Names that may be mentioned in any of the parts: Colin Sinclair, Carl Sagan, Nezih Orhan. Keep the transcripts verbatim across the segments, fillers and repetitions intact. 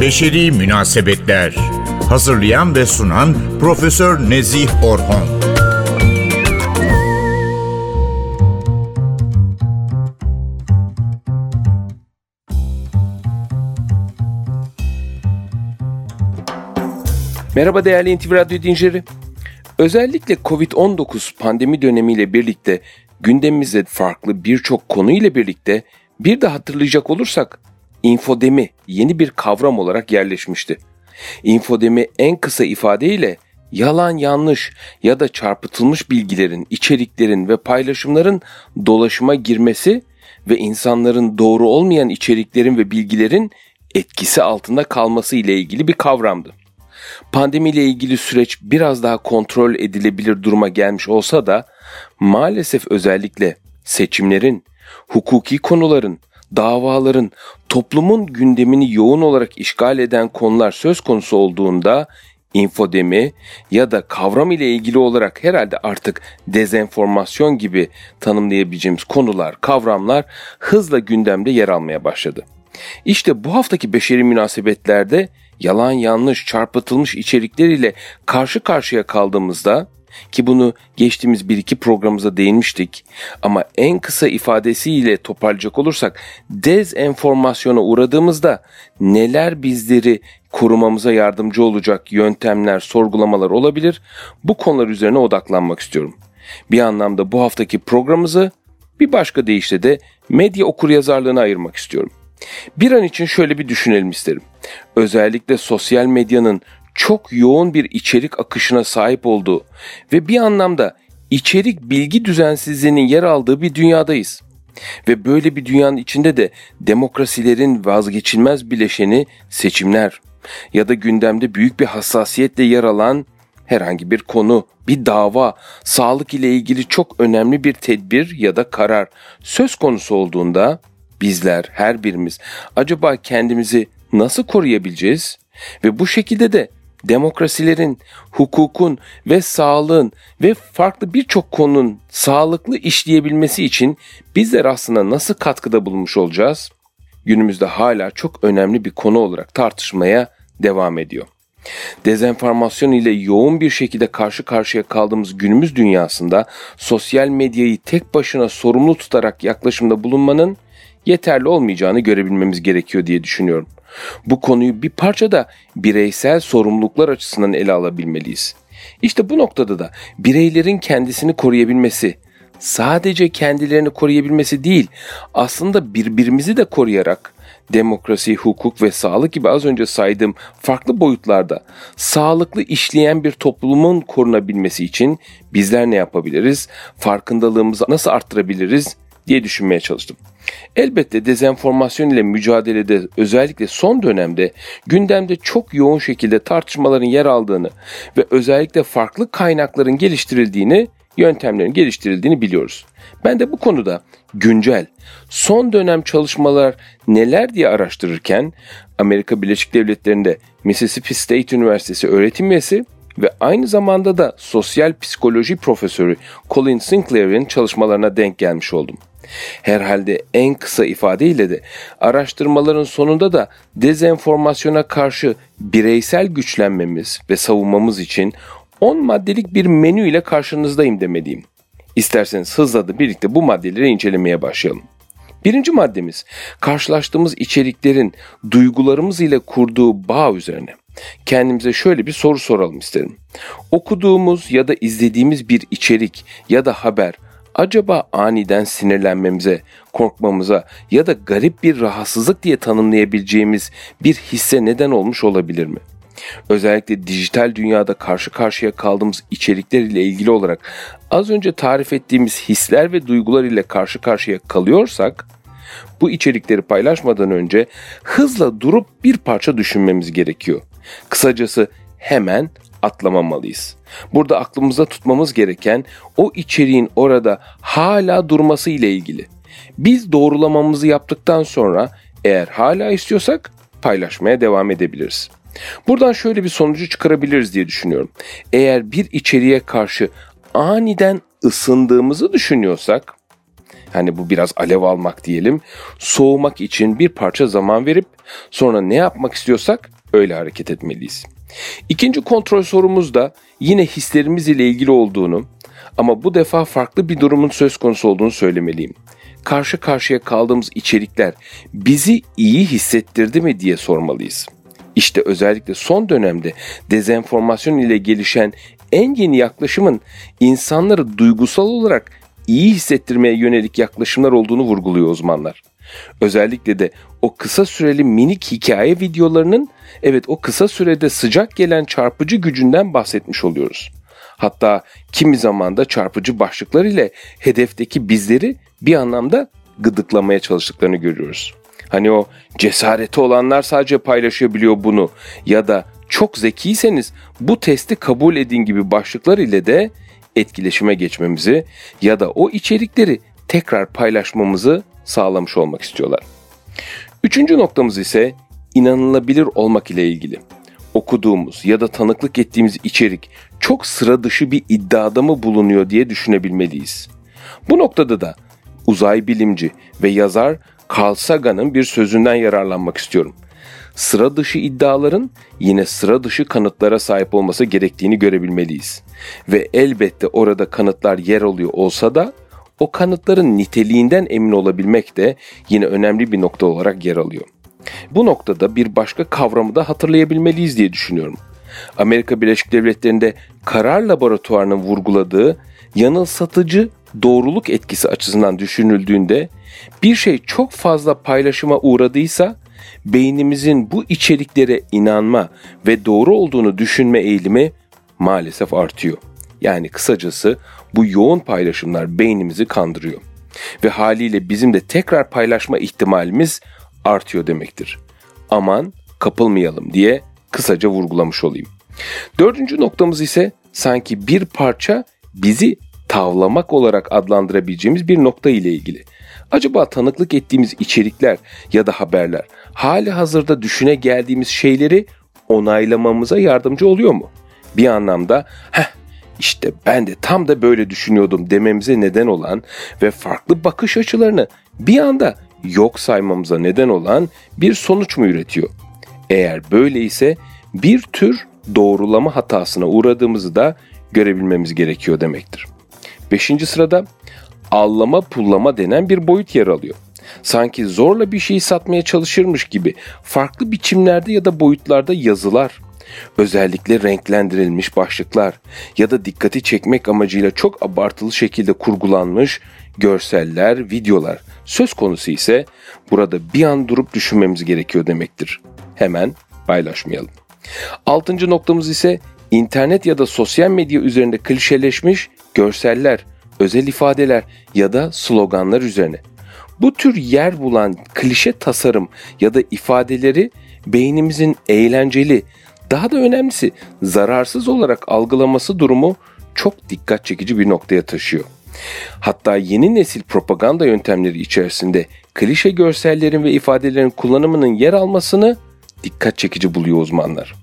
Beşeri Münasebetler. Hazırlayan ve sunan Profesör Nezih Orhan. Merhaba değerli N T V Radyo dinleyicileri. Özellikle kovid on dokuz pandemi dönemiyle birlikte gündemimizde farklı birçok konuyla birlikte bir de hatırlayacak olursak infodemi yeni bir kavram olarak yerleşmişti. İnfodemi en kısa ifadeyle yalan, yanlış ya da çarpıtılmış bilgilerin, içeriklerin ve paylaşımların dolaşıma girmesi ve insanların doğru olmayan içeriklerin ve bilgilerin etkisi altında kalması ile ilgili bir kavramdı. Pandemiyle ilgili süreç biraz daha kontrol edilebilir duruma gelmiş olsa da maalesef özellikle seçimlerin, hukuki konuların, davaların, toplumun gündemini yoğun olarak işgal eden konular söz konusu olduğunda infodemi ya da kavram ile ilgili olarak herhalde artık dezenformasyon gibi tanımlayabileceğimiz konular, kavramlar hızla gündemde yer almaya başladı. İşte bu haftaki beşeri münasebetlerde yalan, yanlış, çarpıtılmış içerikler ile karşı karşıya kaldığımızda, ki bunu geçtiğimiz bir iki programımıza değinmiştik ama en kısa ifadesiyle toparlayacak olursak dezenformasyona uğradığımızda neler bizleri korumamıza yardımcı olacak yöntemler, sorgulamalar olabilir, bu konular üzerine odaklanmak istiyorum. Bir anlamda bu haftaki programımızı bir başka deyişle de medya okuryazarlığına ayırmak istiyorum. Bir an için şöyle bir düşünelim isterim. Özellikle sosyal medyanın çok yoğun bir içerik akışına sahip olduğu ve bir anlamda içerik bilgi düzensizliğinin yer aldığı bir dünyadayız. Ve böyle bir dünyanın içinde de demokrasilerin vazgeçilmez bileşeni seçimler ya da gündemde büyük bir hassasiyetle yer alan herhangi bir konu, bir dava, sağlık ile ilgili çok önemli bir tedbir ya da karar söz konusu olduğunda bizler, her birimiz acaba kendimizi nasıl koruyabileceğiz? Ve bu şekilde de demokrasilerin, hukukun ve sağlığın ve farklı birçok konunun sağlıklı işleyebilmesi için bizler aslında nasıl katkıda bulunmuş olacağız? Günümüzde hala çok önemli bir konu olarak tartışmaya devam ediyor. Dezenformasyon ile yoğun bir şekilde karşı karşıya kaldığımız günümüz dünyasında sosyal medyayı tek başına sorumlu tutarak yaklaşımda bulunmanın yeterli olmayacağını görebilmemiz gerekiyor diye düşünüyorum. Bu konuyu bir parça da bireysel sorumluluklar açısından ele alabilmeliyiz. İşte bu noktada da bireylerin kendisini koruyabilmesi, sadece kendilerini koruyabilmesi değil, aslında birbirimizi de koruyarak demokrasi, hukuk ve sağlık gibi az önce saydığım farklı boyutlarda sağlıklı işleyen bir toplumun korunabilmesi için bizler ne yapabiliriz, farkındalığımızı nasıl arttırabiliriz diye düşünmeye çalıştım. Elbette dezenformasyon ile mücadelede özellikle son dönemde gündemde çok yoğun şekilde tartışmaların yer aldığını ve özellikle farklı kaynakların geliştirildiğini, yöntemlerin geliştirildiğini biliyoruz. Ben de bu konuda güncel, son dönem çalışmalar neler diye araştırırken Amerika Birleşik Devletleri'nde Mississippi State Üniversitesi öğretim üyesi ve aynı zamanda da sosyal psikoloji profesörü Colin Sinclair'in çalışmalarına denk gelmiş oldum. Herhalde en kısa ifadeyle de araştırmaların sonunda da dezenformasyona karşı bireysel güçlenmemiz ve savunmamız için on maddelik bir menü ile karşınızdayım demeliyim. İsterseniz hızla da birlikte bu maddeleri incelemeye başlayalım. Birinci maddemiz, karşılaştığımız içeriklerin duygularımız ile kurduğu bağ üzerine. Kendimize şöyle bir soru soralım isterim. Okuduğumuz ya da izlediğimiz bir içerik ya da haber acaba aniden sinirlenmemize, korkmamıza ya da garip bir rahatsızlık diye tanımlayabileceğimiz bir hisse neden olmuş olabilir mi? Özellikle dijital dünyada karşı karşıya kaldığımız içerikler ile ilgili olarak az önce tarif ettiğimiz hisler ve duygular ile karşı karşıya kalıyorsak, bu içerikleri paylaşmadan önce hızla durup bir parça düşünmemiz gerekiyor. Kısacası hemen atlamamalıyız. Burada aklımızda tutmamız gereken o içeriğin orada hala durması ile ilgili. Biz doğrulamamızı yaptıktan sonra eğer hala istiyorsak paylaşmaya devam edebiliriz. Buradan şöyle bir sonucu çıkarabiliriz diye düşünüyorum. Eğer bir içeriğe karşı aniden ısındığımızı düşünüyorsak, hani bu biraz alev almak diyelim, soğumak için bir parça zaman verip sonra ne yapmak istiyorsak öyle hareket etmeliyiz. İkinci kontrol sorumuz da yine hislerimiz ile ilgili olduğunu ama bu defa farklı bir durumun söz konusu olduğunu söylemeliyim. Karşı karşıya kaldığımız içerikler bizi iyi hissettirdi mi diye sormalıyız. İşte özellikle son dönemde dezenformasyon ile gelişen en yeni yaklaşımın insanları duygusal olarak iyi hissettirmeye yönelik yaklaşımlar olduğunu vurguluyor uzmanlar. Özellikle de o kısa süreli minik hikaye videolarının, evet, o kısa sürede sıcak gelen çarpıcı gücünden bahsetmiş oluyoruz. Hatta kimi zaman da çarpıcı başlıklar ile hedefteki bizleri bir anlamda gıdıklamaya çalıştıklarını görüyoruz. Hani o cesareti olanlar sadece paylaşabiliyor bunu ya da çok zekiyseniz bu testi kabul edin gibi başlıklar ile de etkileşime geçmemizi ya da o içerikleri tekrar paylaşmamızı sağlamış olmak istiyorlar. Üçüncü noktamız ise inanılabilir olmak ile ilgili. Okuduğumuz ya da tanıklık ettiğimiz içerik çok sıra dışı bir iddiada mı bulunuyor diye düşünebilmeliyiz. Bu noktada da uzay bilimci ve yazar Carl Sagan'ın bir sözünden yararlanmak istiyorum. Sıra dışı iddiaların yine sıra dışı kanıtlara sahip olması gerektiğini görebilmeliyiz. Ve elbette orada kanıtlar yer alıyor olsa da o kanıtların niteliğinden emin olabilmek de yine önemli bir nokta olarak yer alıyor. Bu noktada bir başka kavramı da hatırlayabilmeliyiz diye düşünüyorum. Amerika Birleşik Devletleri'nde karar laboratuvarının vurguladığı yanılsatıcı doğruluk etkisi açısından düşünüldüğünde bir şey çok fazla paylaşıma uğradıysa beynimizin bu içeriklere inanma ve doğru olduğunu düşünme eğilimi maalesef artıyor. Yani kısacası bu yoğun paylaşımlar beynimizi kandırıyor ve haliyle bizim de tekrar paylaşma ihtimalimiz artıyor demektir. Aman kapılmayalım diye kısaca vurgulamış olayım. Dördüncü noktamız ise sanki bir parça bizi tavlamak olarak adlandırabileceğimiz bir nokta ile ilgili. Acaba tanıklık ettiğimiz içerikler ya da haberler hali hazırda düşüne geldiğimiz şeyleri onaylamamıza yardımcı oluyor mu? Bir anlamda heh işte ben de tam da böyle düşünüyordum dememize neden olan ve farklı bakış açılarını bir anda yok saymamıza neden olan bir sonuç mu üretiyor? Eğer böyleyse bir tür doğrulama hatasına uğradığımızı da görebilmemiz gerekiyor demektir. Beşinci sırada allama pullama denen bir boyut yer alıyor. Sanki zorla bir şeyi satmaya çalışırmış gibi farklı biçimlerde ya da boyutlarda yazılar, özellikle renklendirilmiş başlıklar ya da dikkati çekmek amacıyla çok abartılı şekilde kurgulanmış görseller, videolar söz konusu ise burada bir an durup düşünmemiz gerekiyor demektir. Hemen paylaşmayalım. Altıncı noktamız ise internet ya da sosyal medya üzerinde klişeleşmiş görseller, özel ifadeler ya da sloganlar üzerine. Bu tür yer bulan klişe tasarım ya da ifadeleri beynimizin eğlenceli, daha da önemlisi zararsız olarak algılaması durumu çok dikkat çekici bir noktaya taşıyor. Hatta yeni nesil propaganda yöntemleri içerisinde klişe görsellerin ve ifadelerin kullanımının yer almasını dikkat çekici buluyor uzmanlar.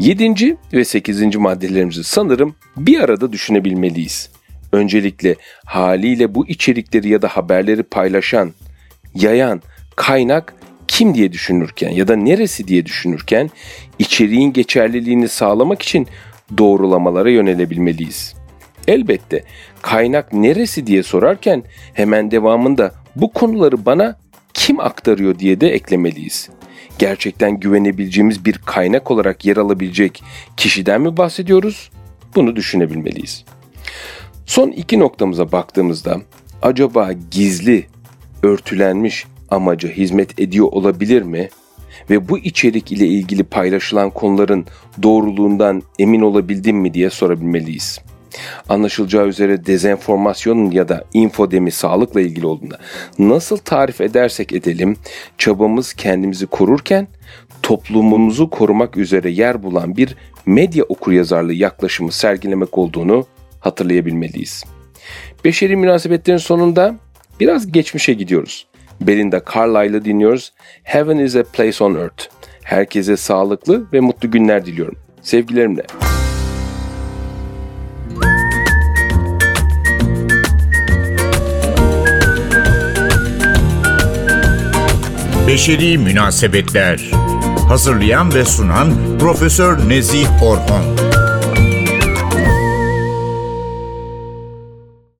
Yedinci ve sekizinci maddelerimizi sanırım bir arada düşünebilmeliyiz. Öncelikle haliyle bu içerikleri ya da haberleri paylaşan, yayan, kaynak kim diye düşünürken ya da neresi diye düşünürken içeriğin geçerliliğini sağlamak için doğrulamalara yönelebilmeliyiz. Elbette kaynak neresi diye sorarken hemen devamında bu konuları bana kim aktarıyor diye de eklemeliyiz. Gerçekten güvenebileceğimiz bir kaynak olarak yer alabilecek kişiden mi bahsediyoruz? Bunu düşünebilmeliyiz. Son iki noktamıza baktığımızda acaba gizli, örtülenmiş amaca hizmet ediyor olabilir mi? Ve bu içerik ile ilgili paylaşılan konuların doğruluğundan emin olabildim mi diye sorabilmeliyiz. Anlaşılacağı üzere dezenformasyonun ya da infodemi sağlıkla ilgili olduğunda nasıl tarif edersek edelim, çabamız kendimizi korurken toplumumuzu korumak üzere yer bulan bir medya okuryazarlığı yaklaşımı sergilemek olduğunu hatırlayabilmeliyiz. Beşeri münasebetlerin sonunda biraz geçmişe gidiyoruz. Belinda Carlisle'ı dinliyoruz. Heaven is a place on earth. Herkese sağlıklı ve mutlu günler diliyorum. Sevgilerimle. Beşeri Münasebetler. Hazırlayan ve sunan Profesör Nezih Orhan.